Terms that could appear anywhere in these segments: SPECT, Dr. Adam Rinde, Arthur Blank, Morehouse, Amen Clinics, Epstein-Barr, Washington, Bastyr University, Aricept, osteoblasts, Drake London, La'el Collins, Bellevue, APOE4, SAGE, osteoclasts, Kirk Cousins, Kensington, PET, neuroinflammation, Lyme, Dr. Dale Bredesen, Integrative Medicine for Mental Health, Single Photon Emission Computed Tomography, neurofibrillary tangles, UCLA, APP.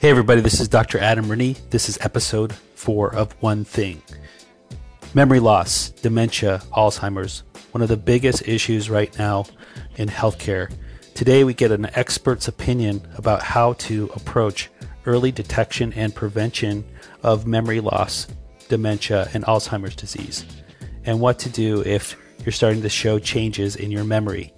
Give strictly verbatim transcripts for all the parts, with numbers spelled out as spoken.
Hey everybody, this is Doctor Adam Rinde. This is episode four of One Thing. Memory loss, dementia, Alzheimer's, one of the biggest issues right now in healthcare. Today we get an expert's opinion about how to approach early detection and prevention of memory loss, dementia, and Alzheimer's disease, and what to do if you're starting to show changes in your memory.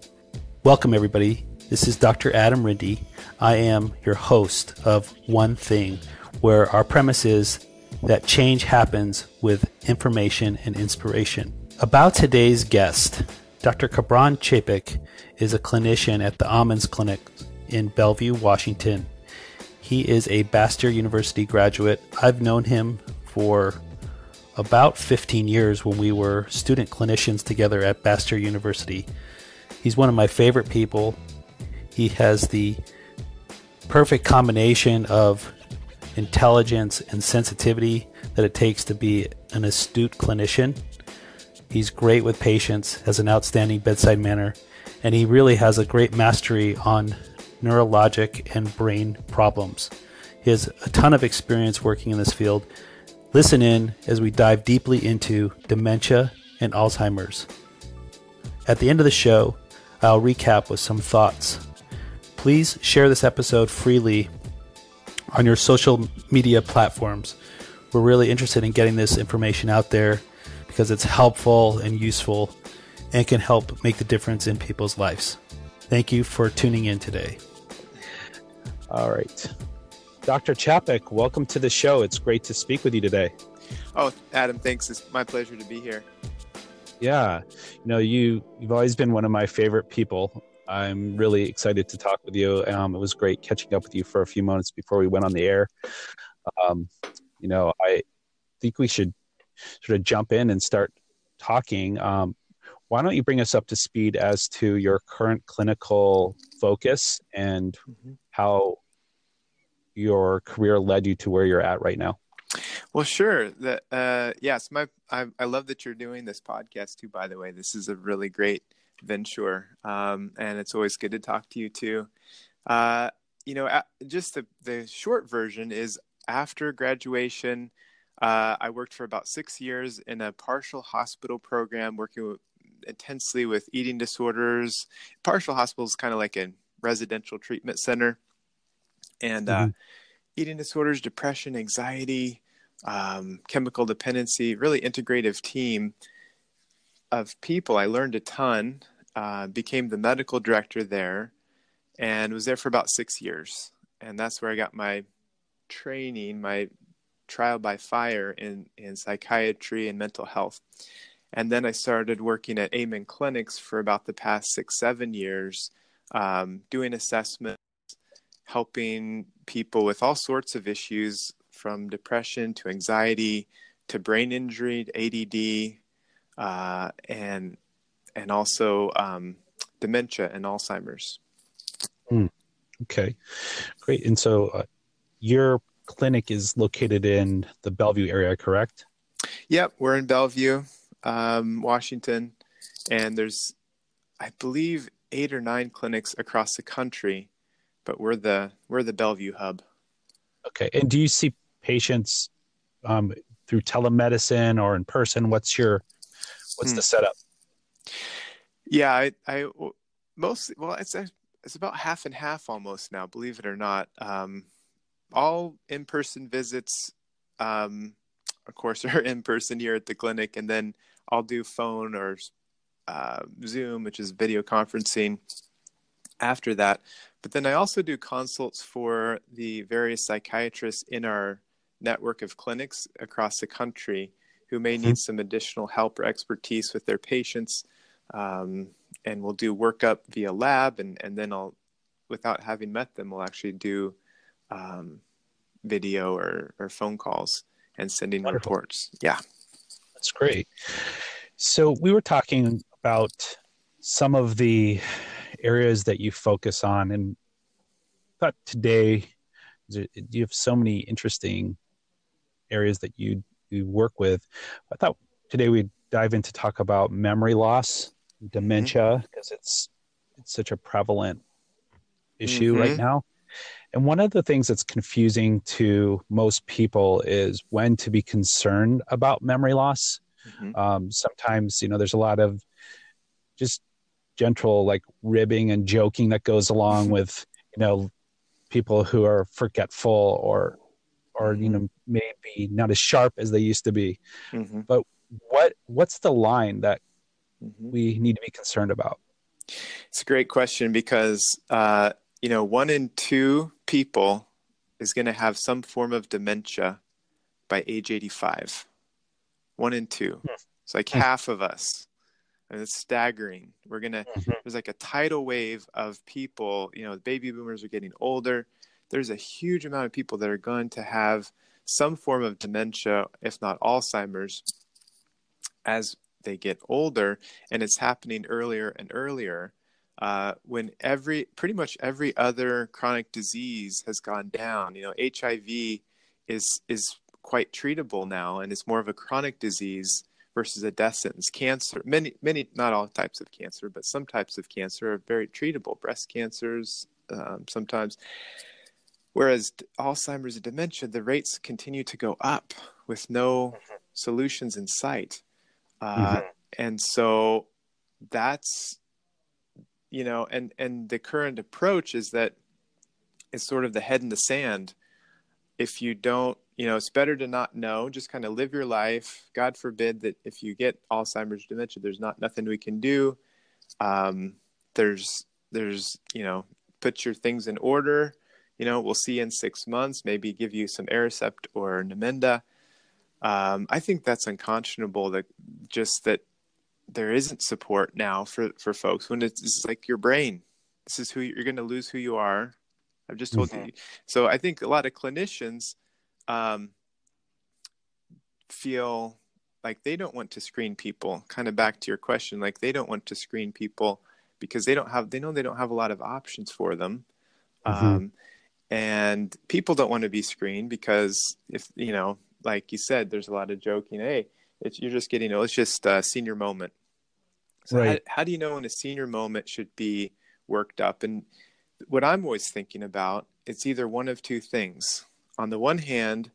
Welcome everybody. This is Doctor Adam Rinde. I am your host of One Thing, where our premise is that change happens with information and inspiration. About today's guest, Doctor Kabran Chapek is a clinician at the Amen Clinics in Bellevue, Washington. He is a Bastyr University graduate. I've known him for about fifteen years when we were student clinicians together at Bastyr University. He's one of my favorite people. He has the perfect combination of intelligence and sensitivity that it takes to be an astute clinician. He's great with patients, has an outstanding bedside manner, and he really has a great mastery on neurologic and brain problems. He has a ton of experience working in this field. Listen in as we dive deeply into dementia and Alzheimer's. At the end of the show, I'll recap with some thoughts. Please share this episode freely on your social media platforms. We're really interested in getting this information out there because it's helpful and useful and can help make the difference in people's lives. Thank you for tuning in today. All right. Doctor Chapek, welcome to the show. It's great to speak with you today. Oh, Adam, thanks. It's my pleasure to be here. Yeah. You know, you, you've always been one of my favorite people. I'm really excited to talk with you. Um, it was great catching up with you for a few moments before we went on the air. Um, you know, I think we should sort of jump in and start talking. Um, why don't you bring us up to speed as to your current clinical focus and mm-hmm. how your career led you to where you're at right now? Well, sure. The, uh, yes, my I, I love that you're doing this podcast too, by the way. This is a really great venture, um, and it's always good to talk to you too. Uh, you know, just the, the short version is after graduation, uh, I worked for about six years in a partial hospital program, working with, intensely with eating disorders. Partial hospital is kind of like a residential treatment center, and mm-hmm. uh, eating disorders, depression, anxiety, um, chemical dependency, really integrative team of people. I learned a ton, uh, became the medical director there, and was there for about six years. And that's where I got my training, my trial by fire in, in psychiatry and mental health. And then I started working at Amen Clinics for about the past six, seven years, um, doing assessments, helping people with all sorts of issues from depression to anxiety, to brain injury, to A D D, Uh, and and also um, dementia and Alzheimer's. Mm, okay, great. And so uh, your clinic is located in the Bellevue area, correct? Yep, we're in Bellevue, um, Washington, and there's, I believe, eight or nine clinics across the country, but we're the we're the Bellevue hub. Okay, and do you see patients um, through telemedicine or in person? What's your What's the setup? Yeah, I, I mostly, well, it's it's about half and half almost now, believe it or not. Um, all in-person visits, um, of course, are in-person here at the clinic, and then I'll do phone or uh, Zoom, which is video conferencing after that. But then I also do consults for the various psychiatrists in our network of clinics across the country who may need mm-hmm. some additional help or expertise with their patients, um, and we'll do workup via lab, and, and then I'll, without having met them, we'll actually do um, video or, or phone calls and sending Wonderful. reports. Yeah. That's great. So we were talking about some of the areas that you focus on, and I thought today you have so many interesting areas that you you work with. I thought today we'd dive into talk about memory loss, dementia, because mm-hmm. it's it's such a prevalent issue mm-hmm. right now. And one of the things that's confusing to most people is when to be concerned about memory loss. Mm-hmm. Um, sometimes, you know, there's a lot of just gentle like ribbing and joking that goes along with, you know, people who are forgetful or, or, mm-hmm. you know, maybe not as sharp as they used to be. Mm-hmm. But what, what's the line that mm-hmm. we need to be concerned about? It's a great question because, uh, you know, one in two people is going to have some form of dementia by age eighty-five. One in two. Mm-hmm. It's like mm-hmm. half of us. I mean, it's staggering. We're going to, mm-hmm. there's like a tidal wave of people, you know, the baby boomers are getting older. There's a huge amount of people that are going to have some form of dementia, if not Alzheimer's, as they get older, and it's happening earlier and earlier. Uh, when every, pretty much every other chronic disease has gone down, you know, H I V is, is quite treatable now, and it's more of a chronic disease versus a death sentence. Cancer, many, many, not all types of cancer, but some types of cancer are very treatable, breast cancers, um, sometimes. Whereas Alzheimer's and dementia, the rates continue to go up with no mm-hmm. solutions in sight. Uh, mm-hmm. And so that's, you know, and, and the current approach is that it's sort of the head in the sand. If you don't, you know, it's better to not know, just kind of live your life. God forbid that if you get Alzheimer's dementia, there's not nothing we can do. Um, there's, there's, you know, put your things in order, you know, we'll see in six months, maybe give you some Aricept or Namenda. Um, I think that's unconscionable, that just that there isn't support now for, for folks when it's, it's like your brain, this is who you're going to lose who you are. I've just told mm-hmm. you. So I think a lot of clinicians, um, feel like they don't want to screen people, kind of back to your question. Like they don't want to screen people because they don't have, they know they don't have a lot of options for them. Mm-hmm. Um, and people don't want to be screened because if, you know, like you said, there's a lot of joking. Hey, it's, you're just getting old. It's just a senior moment. So right. how, how do you know when a senior moment should be worked up? And what I'm always thinking about, it's either one of two things. On the one hand,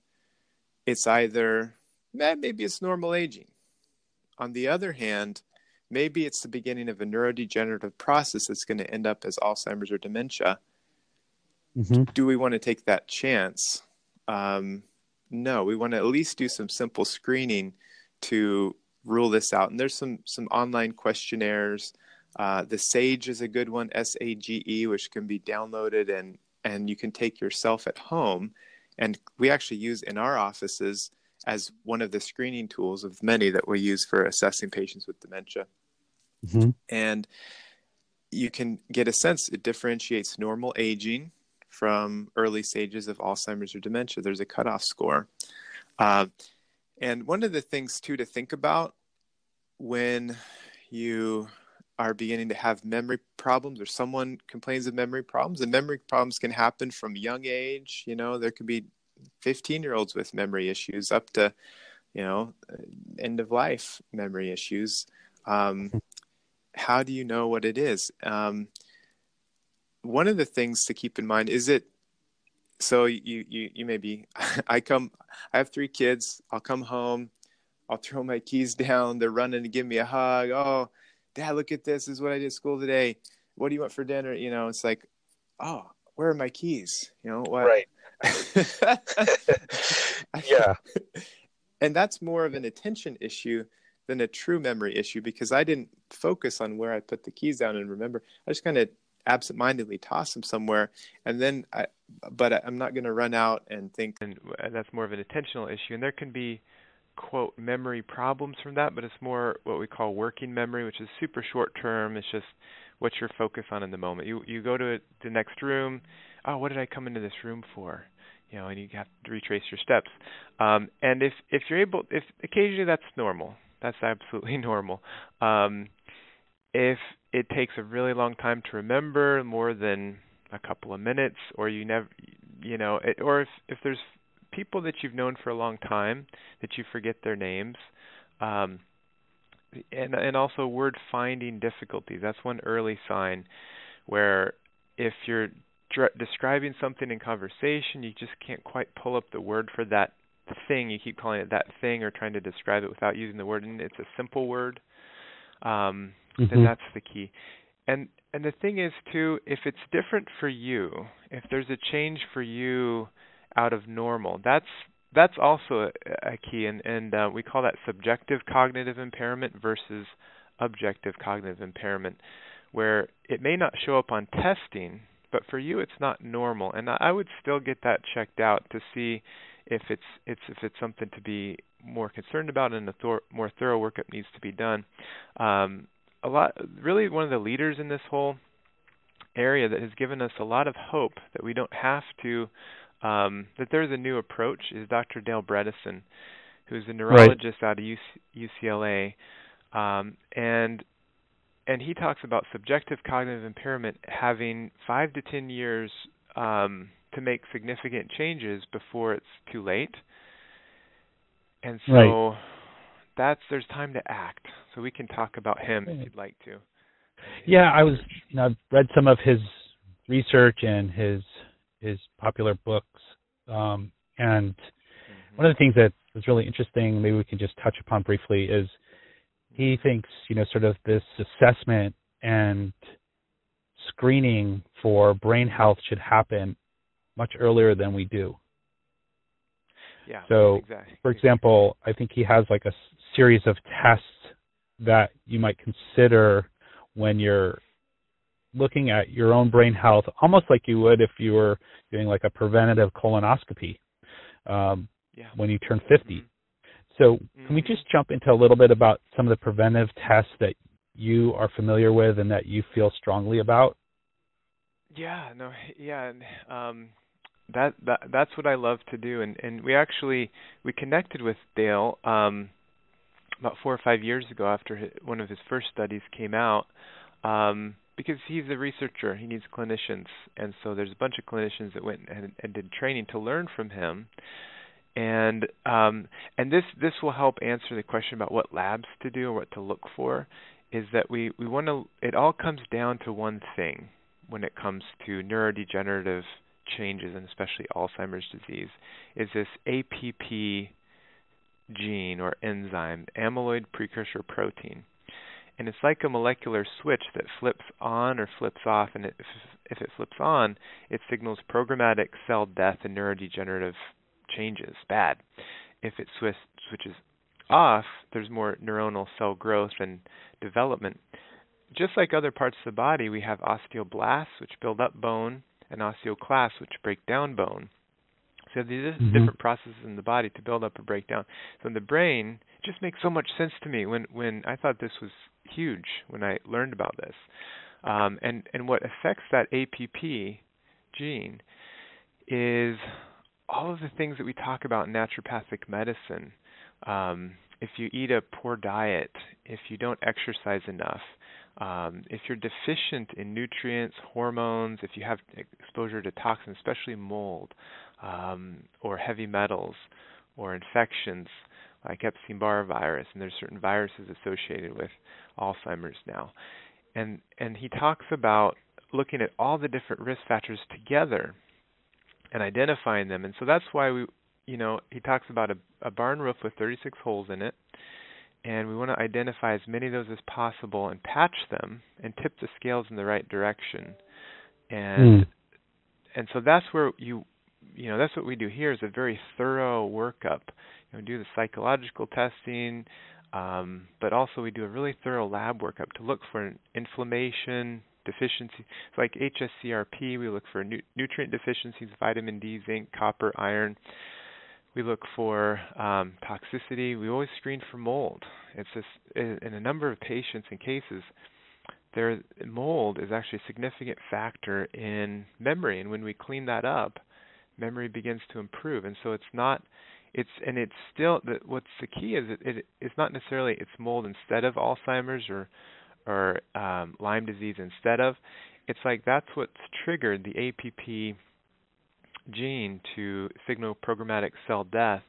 it's either, eh, maybe it's normal aging. On the other hand, maybe it's the beginning of a neurodegenerative process that's going to end up as Alzheimer's or dementia. Mm-hmm. Do we want to take that chance? Um, No, we want to at least do some simple screening to rule this out. And there's some some online questionnaires. Uh, the SAGE is a good one, S A G E, which can be downloaded and, and you can take yourself at home. And we actually use in our offices as one of the screening tools of many that we use for assessing patients with dementia. Mm-hmm. And you can get a sense, it differentiates normal aging from early stages of Alzheimer's or dementia. There's a cutoff score. Uh, and one of the things too to think about when you are beginning to have memory problems or someone complains of memory problems, and memory problems can happen from young age. You know, there could be fifteen year olds with memory issues up to, you know, end of life memory issues. Um, how do you know what it is? Um, One of the things to keep in mind is it, so you, you, you may be, I come, I have three kids. I'll come home. I'll throw my keys down. They're running to give me a hug. Oh, Dad, look at this. This is what I did at school today. What do you want for dinner? You know, it's like, oh, where are my keys? You know, what? Right. Yeah. And that's more of an attention issue than a true memory issue, because I didn't focus on where I put the keys down and remember. I just kind of absentmindedly toss them somewhere, and then I, but I, I'm not going to run out and think. And that's more of an attentional issue, and there can be, quote, memory problems from that, but it's more what we call working memory, which is super short term. It's just what you're focused on in the moment. You you go to the next room, oh, what did I come into this room for? You know, and you have to retrace your steps. Um, and if if you're able, if occasionally that's normal, that's absolutely normal. Um, if it takes a really long time to remember, more than a couple of minutes, or you never, you know, it, or if, if there's people that you've known for a long time that you forget their names, um, and and also word finding difficulties. That's one early sign where if you're describing something in conversation, you just can't quite pull up the word for that thing. You keep calling it that thing or trying to describe it without using the word, and it's a simple word, um, mm-hmm. then that's the key. And and the thing is, too, if it's different for you, if there's a change for you out of normal, that's that's also a, a key, and, and uh, we call that subjective cognitive impairment versus objective cognitive impairment, where it may not show up on testing, but for you it's not normal. And I would still get that checked out to see if it's it's if it's something to be more concerned about and a thor- more thorough workup needs to be done. Um, a lot, really, one of the leaders in this whole area that has given us a lot of hope that we don't have to um, that there's a new approach is Doctor Dale Bredesen, who's a neurologist right. out of U C L A, um, and and he talks about subjective cognitive impairment having five to ten years. Um, to make significant changes before it's too late. And so right. that's there's time to act. So we can talk about him if you'd like to. Yeah, I was you know, I've read some of his research and his his popular books. Um, and mm-hmm. one of the things that was really interesting, maybe we can just touch upon briefly, is he thinks, you know, sort of this assessment and screening for brain health should happen much earlier than we do. Yeah. So, exactly. for example, I think he has like a series of tests that you might consider when you're looking at your own brain health, almost like you would if you were doing like a preventative colonoscopy um, yeah. when you turn fifty. Mm-hmm. So mm-hmm. can we just jump into a little bit about some of the preventive tests that you are familiar with and that you feel strongly about? Yeah, no, yeah, and um, that, that that's what I love to do, and, and we actually we connected with Dale um, about four or five years ago after his, one of his first studies came out, um, because he's a researcher, he needs clinicians, and so there's a bunch of clinicians that went and, and did training to learn from him, and um, and this this will help answer the question about what labs to do and what to look for. Is that we we want to? It all comes down to one thing. When it comes to neurodegenerative changes, and especially Alzheimer's disease, is this A P P gene or enzyme, amyloid precursor protein. And it's like a molecular switch that flips on or flips off, and it, if it flips on, it signals programmatic cell death and neurodegenerative changes, bad. If it switch, switches off, there's more neuronal cell growth and development. Just like other parts of the body, we have osteoblasts, which build up bone, and osteoclasts, which break down bone. So these mm-hmm. different processes in the body to build up or break down. So in the brain, it just makes so much sense to me when, when I thought this was huge when I learned about this. Um, and, and what affects that A P P gene is all of the things that we talk about in naturopathic medicine. Um, if you eat a poor diet, if you don't exercise enough, Um, if you're deficient in nutrients, hormones, if you have exposure to toxins, especially mold, um, or heavy metals, or infections like Epstein-Barr virus, and there's certain viruses associated with Alzheimer's now. And and he talks about looking at all the different risk factors together and identifying them. And so that's why we, you know, he talks about a, a barn roof with thirty-six holes in it. And we want to identify as many of those as possible and patch them and tip the scales in the right direction. And mm. and so that's where you, you know, that's what we do here is a very thorough workup. You know, we do the psychological testing, um, but also we do a really thorough lab workup to look for inflammation, deficiency. So like H S C R P, we look for nu- nutrient deficiencies, vitamin D, zinc, copper, iron. We look for um, toxicity. We always screen for mold. It's just, in a number of patients and cases, there mold is actually a significant factor in memory, and when we clean that up, memory begins to improve. And so it's not, it's and it's still. What's the key is it, it it's not necessarily it's mold instead of Alzheimer's or or um, Lyme disease instead of. It's like that's what's triggered the A P P gene to signal programmatic cell death,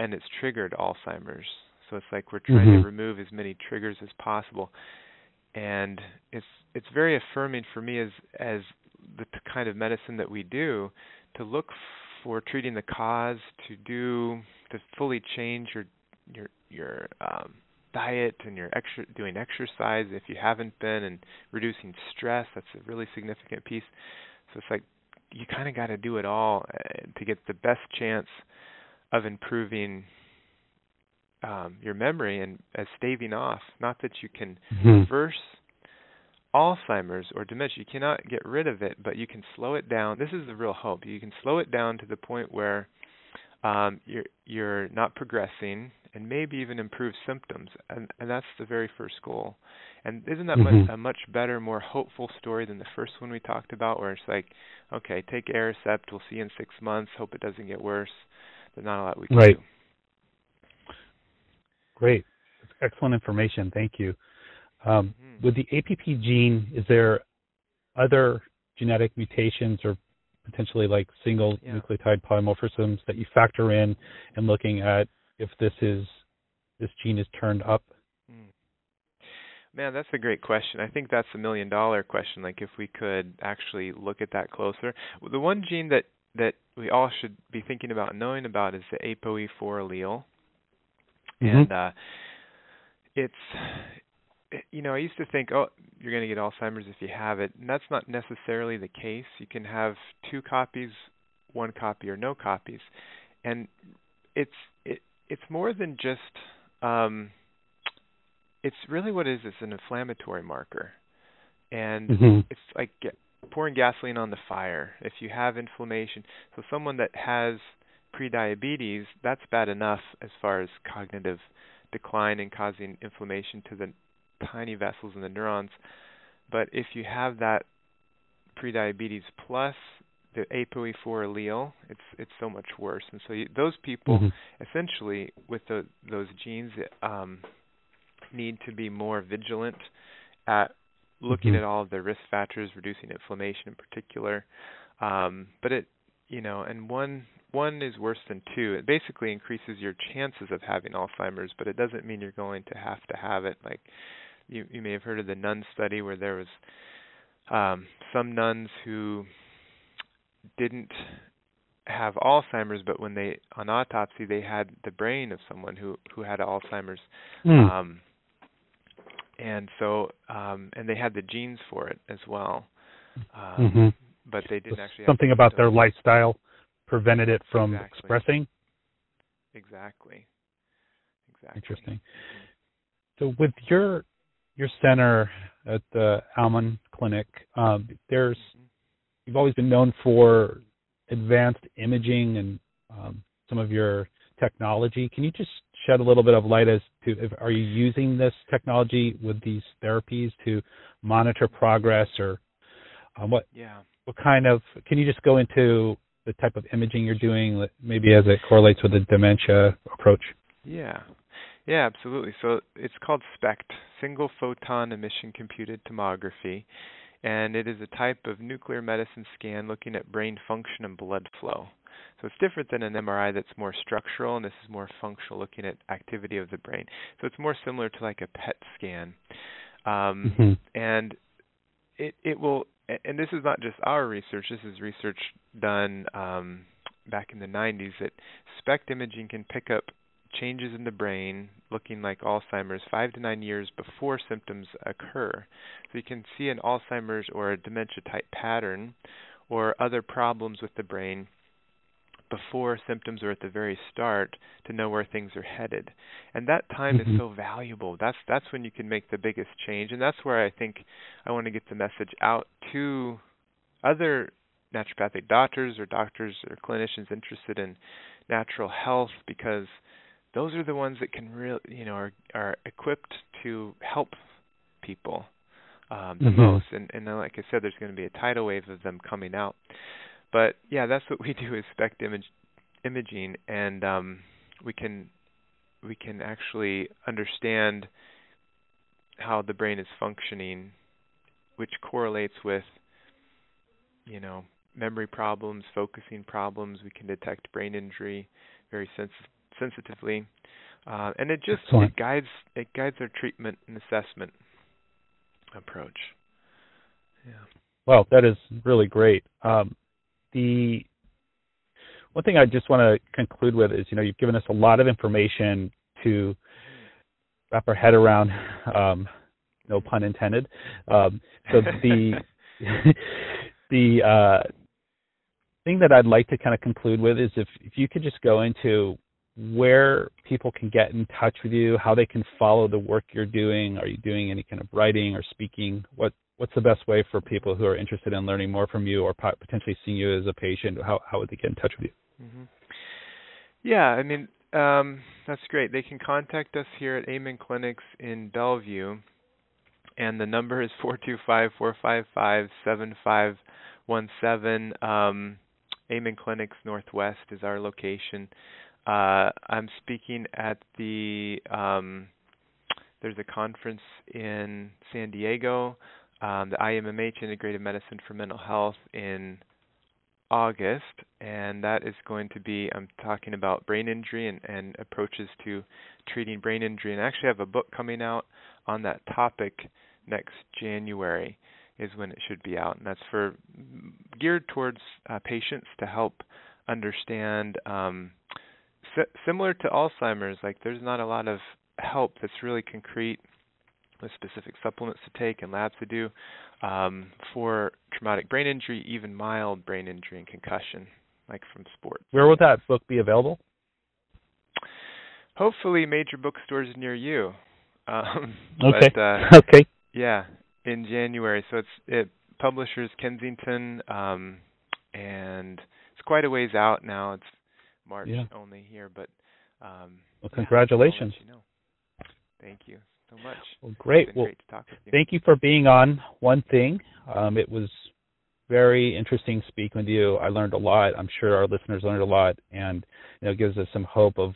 and it's triggered Alzheimer's. So it's like we're trying mm-hmm. to remove as many triggers as possible, and it's it's very affirming for me as as the kind of medicine that we do, to look for treating the cause, to do to fully change your your your um, diet and your extra doing exercise if you haven't been, and reducing stress. That's a really significant piece. So it's like you kind of got to do it all to get the best chance of improving um, your memory and as staving off. Not that you can mm-hmm. reverse Alzheimer's or dementia. You cannot get rid of it, but you can slow it down. This is the real hope. You can slow it down to the point where um, you're you're not progressing, and maybe even improve symptoms. And, and that's the very first goal. And isn't that mm-hmm. much, a much better, more hopeful story than the first one we talked about, where it's like, okay, take Aricept, we'll see you in six months, hope it doesn't get worse. There's not a lot we can right. do. Great. That's excellent information. Thank you. Um, mm-hmm. With the A P P gene, is there other genetic mutations or potentially like single yeah. nucleotide polymorphisms that you factor in and looking at if this is this gene is turned up? Man, that's a great question. I think that's a million dollar question. Like if we could actually look at that closer. The one gene that, that we all should be thinking about and knowing about is the A P O E four allele. Mm-hmm. And uh, it's... You know, I used to think, oh, you're going to get Alzheimer's if you have it. And that's not necessarily the case. You can have two copies, one copy, or no copies. And it's it, it's more than just, um, it's really what it is, it's an inflammatory marker. And mm-hmm. it's like pouring gasoline on the fire. If you have inflammation, so someone that has prediabetes, that's bad enough as far as cognitive decline and causing inflammation to the tiny vessels in the neurons, but if you have that prediabetes plus the A P O E four allele, it's it's so much worse. And so you, those people, mm-hmm. essentially, with the, those genes, um, need to be more vigilant at looking mm-hmm. at all of the risk factors, reducing inflammation in particular. Um, but it, you know, and one one is worse than two. It basically increases your chances of having Alzheimer's, but it doesn't mean you're going to have to have it. Like You, you may have heard of the nun study where there was um, some nuns who didn't have Alzheimer's, but when they, on autopsy, they had the brain of someone who, who had Alzheimer's. Mm. Um, and so, um, and they had the genes for it as well. Um, mm-hmm. But they didn't actually have something about their lifestyle prevented it from exactly. expressing. Exactly. Exactly. Interesting. So with your your center at the Amen Clinic, um, there's you've always been known for advanced imaging and um, some of your technology. Can you just shed a little bit of light as to if, are you using this technology with these therapies to monitor progress, or um, what? Yeah. What kind of? Can you just go into the type of imaging you're doing, maybe as it correlates with the dementia approach? Yeah. Yeah, absolutely. So it's called SPECT, Single Photon Emission Computed Tomography, and it is a type of nuclear medicine scan looking at brain function and blood flow. So it's different than an M R I that's more structural, and this is more functional, looking at activity of the brain. So it's more similar to like a P E T scan. Um, mm-hmm. And it, it will, and this is not just our research, this is research done um, back in the nineties, that SPECT imaging can pick up changes in the brain looking like Alzheimer's five to nine years before symptoms occur. So you can see an Alzheimer's or a dementia type pattern or other problems with the brain before symptoms are at the very start to know where things are headed. And that time mm-hmm. is so valuable. That's that's when you can make the biggest change. And that's where I think I want to get the message out to other naturopathic doctors or doctors or clinicians interested in natural health, because those are the ones that can really, you know, are are equipped to help people um, the mm-hmm. most. And, and then, like I said, there's going to be a tidal wave of them coming out. But yeah, that's what we do is SPECT image, imaging, and um, we can we can actually understand how the brain is functioning, which correlates with, you know, memory problems, focusing problems. We can detect brain injury very sensitively. sensitively, uh, and it just it guides it guides their treatment and assessment approach. Yeah. Wow, that is really great. Um, the one thing I just want to conclude with is, you know, you've given us a lot of information to wrap our head around, um, no pun intended. Um, so the the uh, thing that I'd like to kind of conclude with is if, if you could just go into where people can get in touch with you, how they can follow the work you're doing. Are you doing any kind of writing or speaking? What What's the best way for people who are interested in learning more from you or potentially seeing you as a patient? How how would they get in touch with you? Mm-hmm. Yeah, I mean, um, that's great. They can contact us here at Amen Clinics in Bellevue, and the number is four two five, four five five, seven five one seven. Um, Amen Clinics Northwest is our location. Uh, I'm speaking at the, um, there's a conference in San Diego, Um, the I M M H, Integrative Medicine for Mental Health, in August, and that is going to be, I'm talking about brain injury and, and approaches to treating brain injury. And I actually have a book coming out on that topic next January is when it should be out, and that's for geared towards uh, patients to help understand, um, si- similar to Alzheimer's, like there's not a lot of help that's really concrete with specific supplements to take and labs to do um, for traumatic brain injury, even mild brain injury and concussion, like from sports. Where will that book be available? Hopefully major bookstores near you. Um, okay. But, uh, okay. Yeah, in January. So it's it publishers Kensington, um, and it's quite a ways out now. It's March yeah. only here, but um, well, congratulations. Yeah, I'll let you know. Thank you so much. Well, great. Well, great to talk with you. Thank you for being on One Thing. Um, it was very interesting speaking with you. I learned a lot. I'm sure our listeners learned a lot, and you know, it gives us some hope of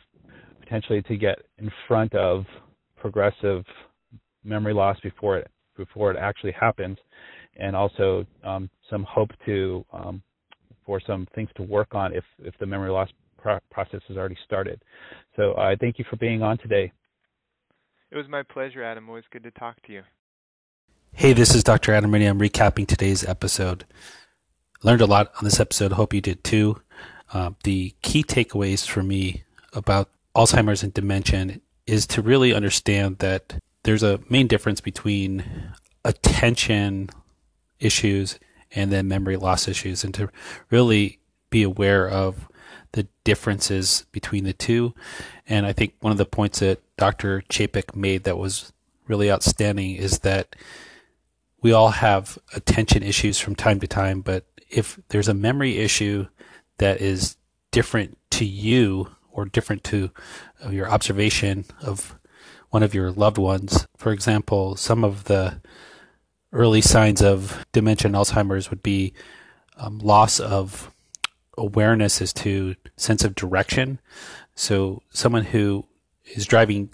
potentially to get in front of progressive memory loss before it before it actually happens, and also um, some hope to um, for some things to work on if if the memory loss pro- process has already started. So I uh, thank you for being on today. It was my pleasure, Adam. Always good to talk to you. Hey, this is Doctor Adam Rinde. I'm recapping today's episode. Learned a lot on this episode. Hope you did too. Uh, the key takeaways for me about Alzheimer's and dementia is to really understand that there's a main difference between attention issues and then memory loss issues, and to really be aware of the differences between the two. And I think one of the points that Doctor Chapek made that was really outstanding is that we all have attention issues from time to time, but if there's a memory issue that is different to you or different to your observation of one of your loved ones, for example, some of the early signs of dementia and Alzheimer's would be um, loss of awareness as to sense of direction. So someone who is driving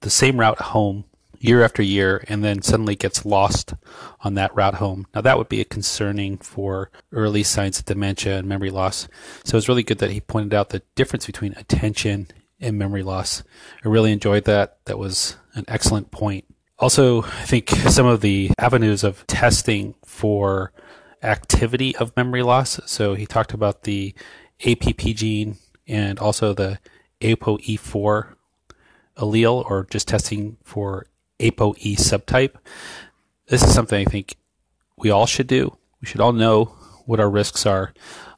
the same route home year after year and then suddenly gets lost on that route home. Now that would be a concerning for early signs of dementia and memory loss. So it's really good that he pointed out the difference between attention and memory loss. I really enjoyed that. That was an excellent point. Also, I think some of the avenues of testing for activity of memory loss. So he talked about the A P P gene and also the A P O E four allele, or just testing for A P O E subtype. This is something I think we all should do. We should all know what our risks are.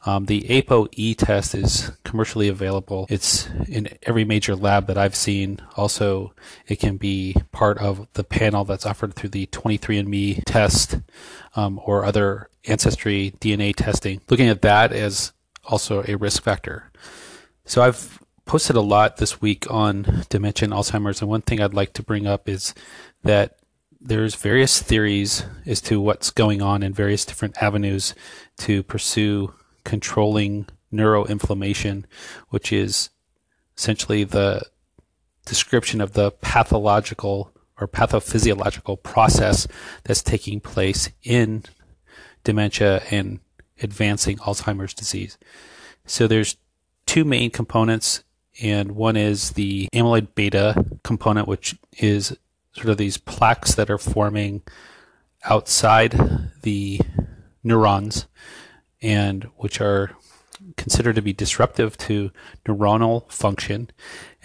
Um, the A P O E test is commercially available. It's in every major lab that I've seen. Also, it can be part of the panel that's offered through the twenty-three and me test um, or other ancestry D N A testing. Looking at that as also a risk factor. So I've posted a lot this week on dementia and Alzheimer's, and one thing I'd like to bring up is that there's various theories as to what's going on in various different avenues to pursue controlling neuroinflammation, which is essentially the description of the pathological or pathophysiological process that's taking place in dementia and advancing Alzheimer's disease. So there's two main components, and one is the amyloid beta component, which is sort of these plaques that are forming outside the neurons, and which are considered to be disruptive to neuronal function.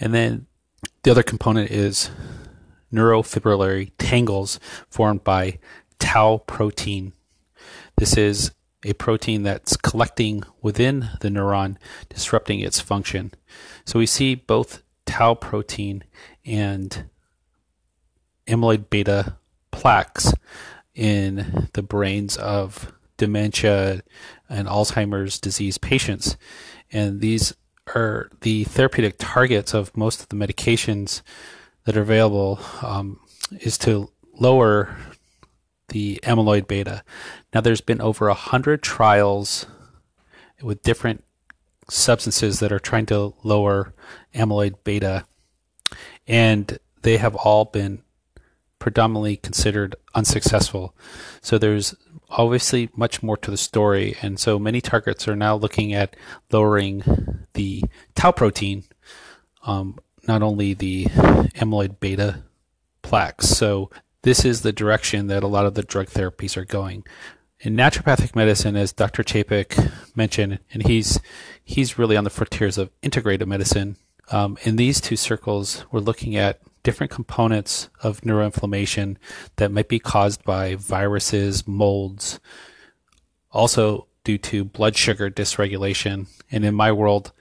And then the other component is neurofibrillary tangles formed by tau protein. This is a protein that's collecting within the neuron, disrupting its function. So we see both tau protein and amyloid beta plaques in the brains of dementia and Alzheimer's disease patients. And these are the therapeutic targets of most of the medications that are available, um, is to lower the amyloid beta. Now, there's been over a hundred trials with different substances that are trying to lower amyloid beta, and they have all been predominantly considered unsuccessful. So there's obviously much more to the story, and so many targets are now looking at lowering the tau protein, um, not only the amyloid beta plaques. So this is the direction that a lot of the drug therapies are going. In naturopathic medicine, as Doctor Chapek mentioned, and he's he's really on the frontiers of integrative medicine. Um, in these two circles, we're looking at different components of neuroinflammation that might be caused by viruses, molds, also due to blood sugar dysregulation. And in my world,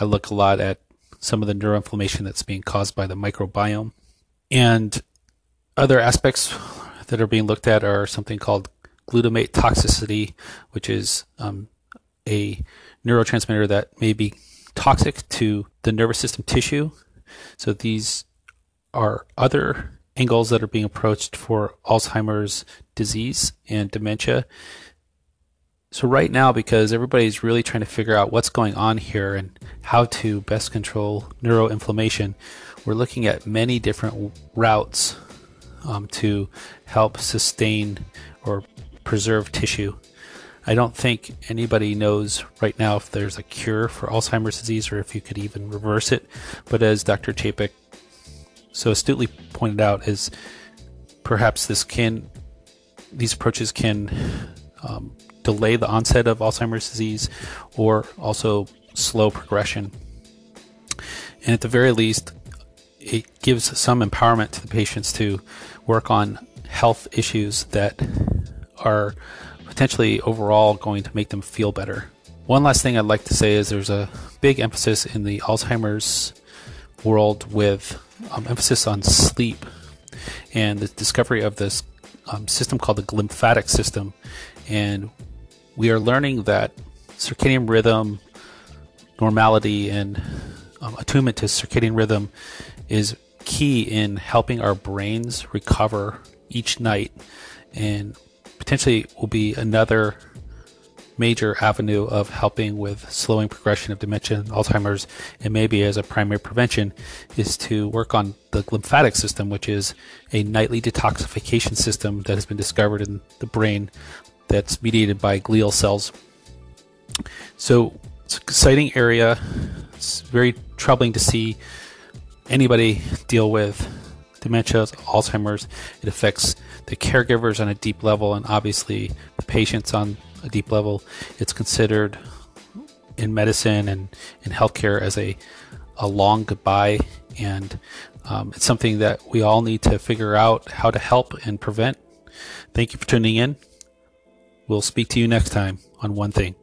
I look a lot at some of the neuroinflammation that's being caused by the microbiome. And other aspects that are being looked at are something called glutamate toxicity, which is um, a neurotransmitter that may be toxic to the nervous system tissue. So these are other angles that are being approached for Alzheimer's disease and dementia. So right now, because everybody's really trying to figure out what's going on here and how to best control neuroinflammation, we're looking at many different routes um, to help sustain or preserve tissue. I don't think anybody knows right now if there's a cure for Alzheimer's disease or if you could even reverse it. But as Doctor Chapek so astutely pointed out, is perhaps this can, these approaches can um, delay the onset of Alzheimer's disease or also slow progression. And at the very least, it gives some empowerment to the patients to work on health issues that are potentially overall going to make them feel better. One last thing I'd like to say is there's a big emphasis in the Alzheimer's world with um, emphasis on sleep and the discovery of this um, system called the lymphatic system. And we are learning that circadian rhythm normality and um, attunement to circadian rhythm is key in helping our brains recover each night, and potentially will be another major avenue of helping with slowing progression of dementia and Alzheimer's, and maybe as a primary prevention, is to work on the lymphatic system, which is a nightly detoxification system that has been discovered in the brain that's mediated by glial cells. So it's an exciting area. It's very troubling to see anybody deal with dementia, Alzheimer's. It affects the caregivers on a deep level, and obviously the patients on a deep level. It's considered in medicine and in healthcare as a, a long goodbye, and um, it's something that we all need to figure out how to help and prevent. Thank you for tuning in. We'll speak to you next time on One Thing.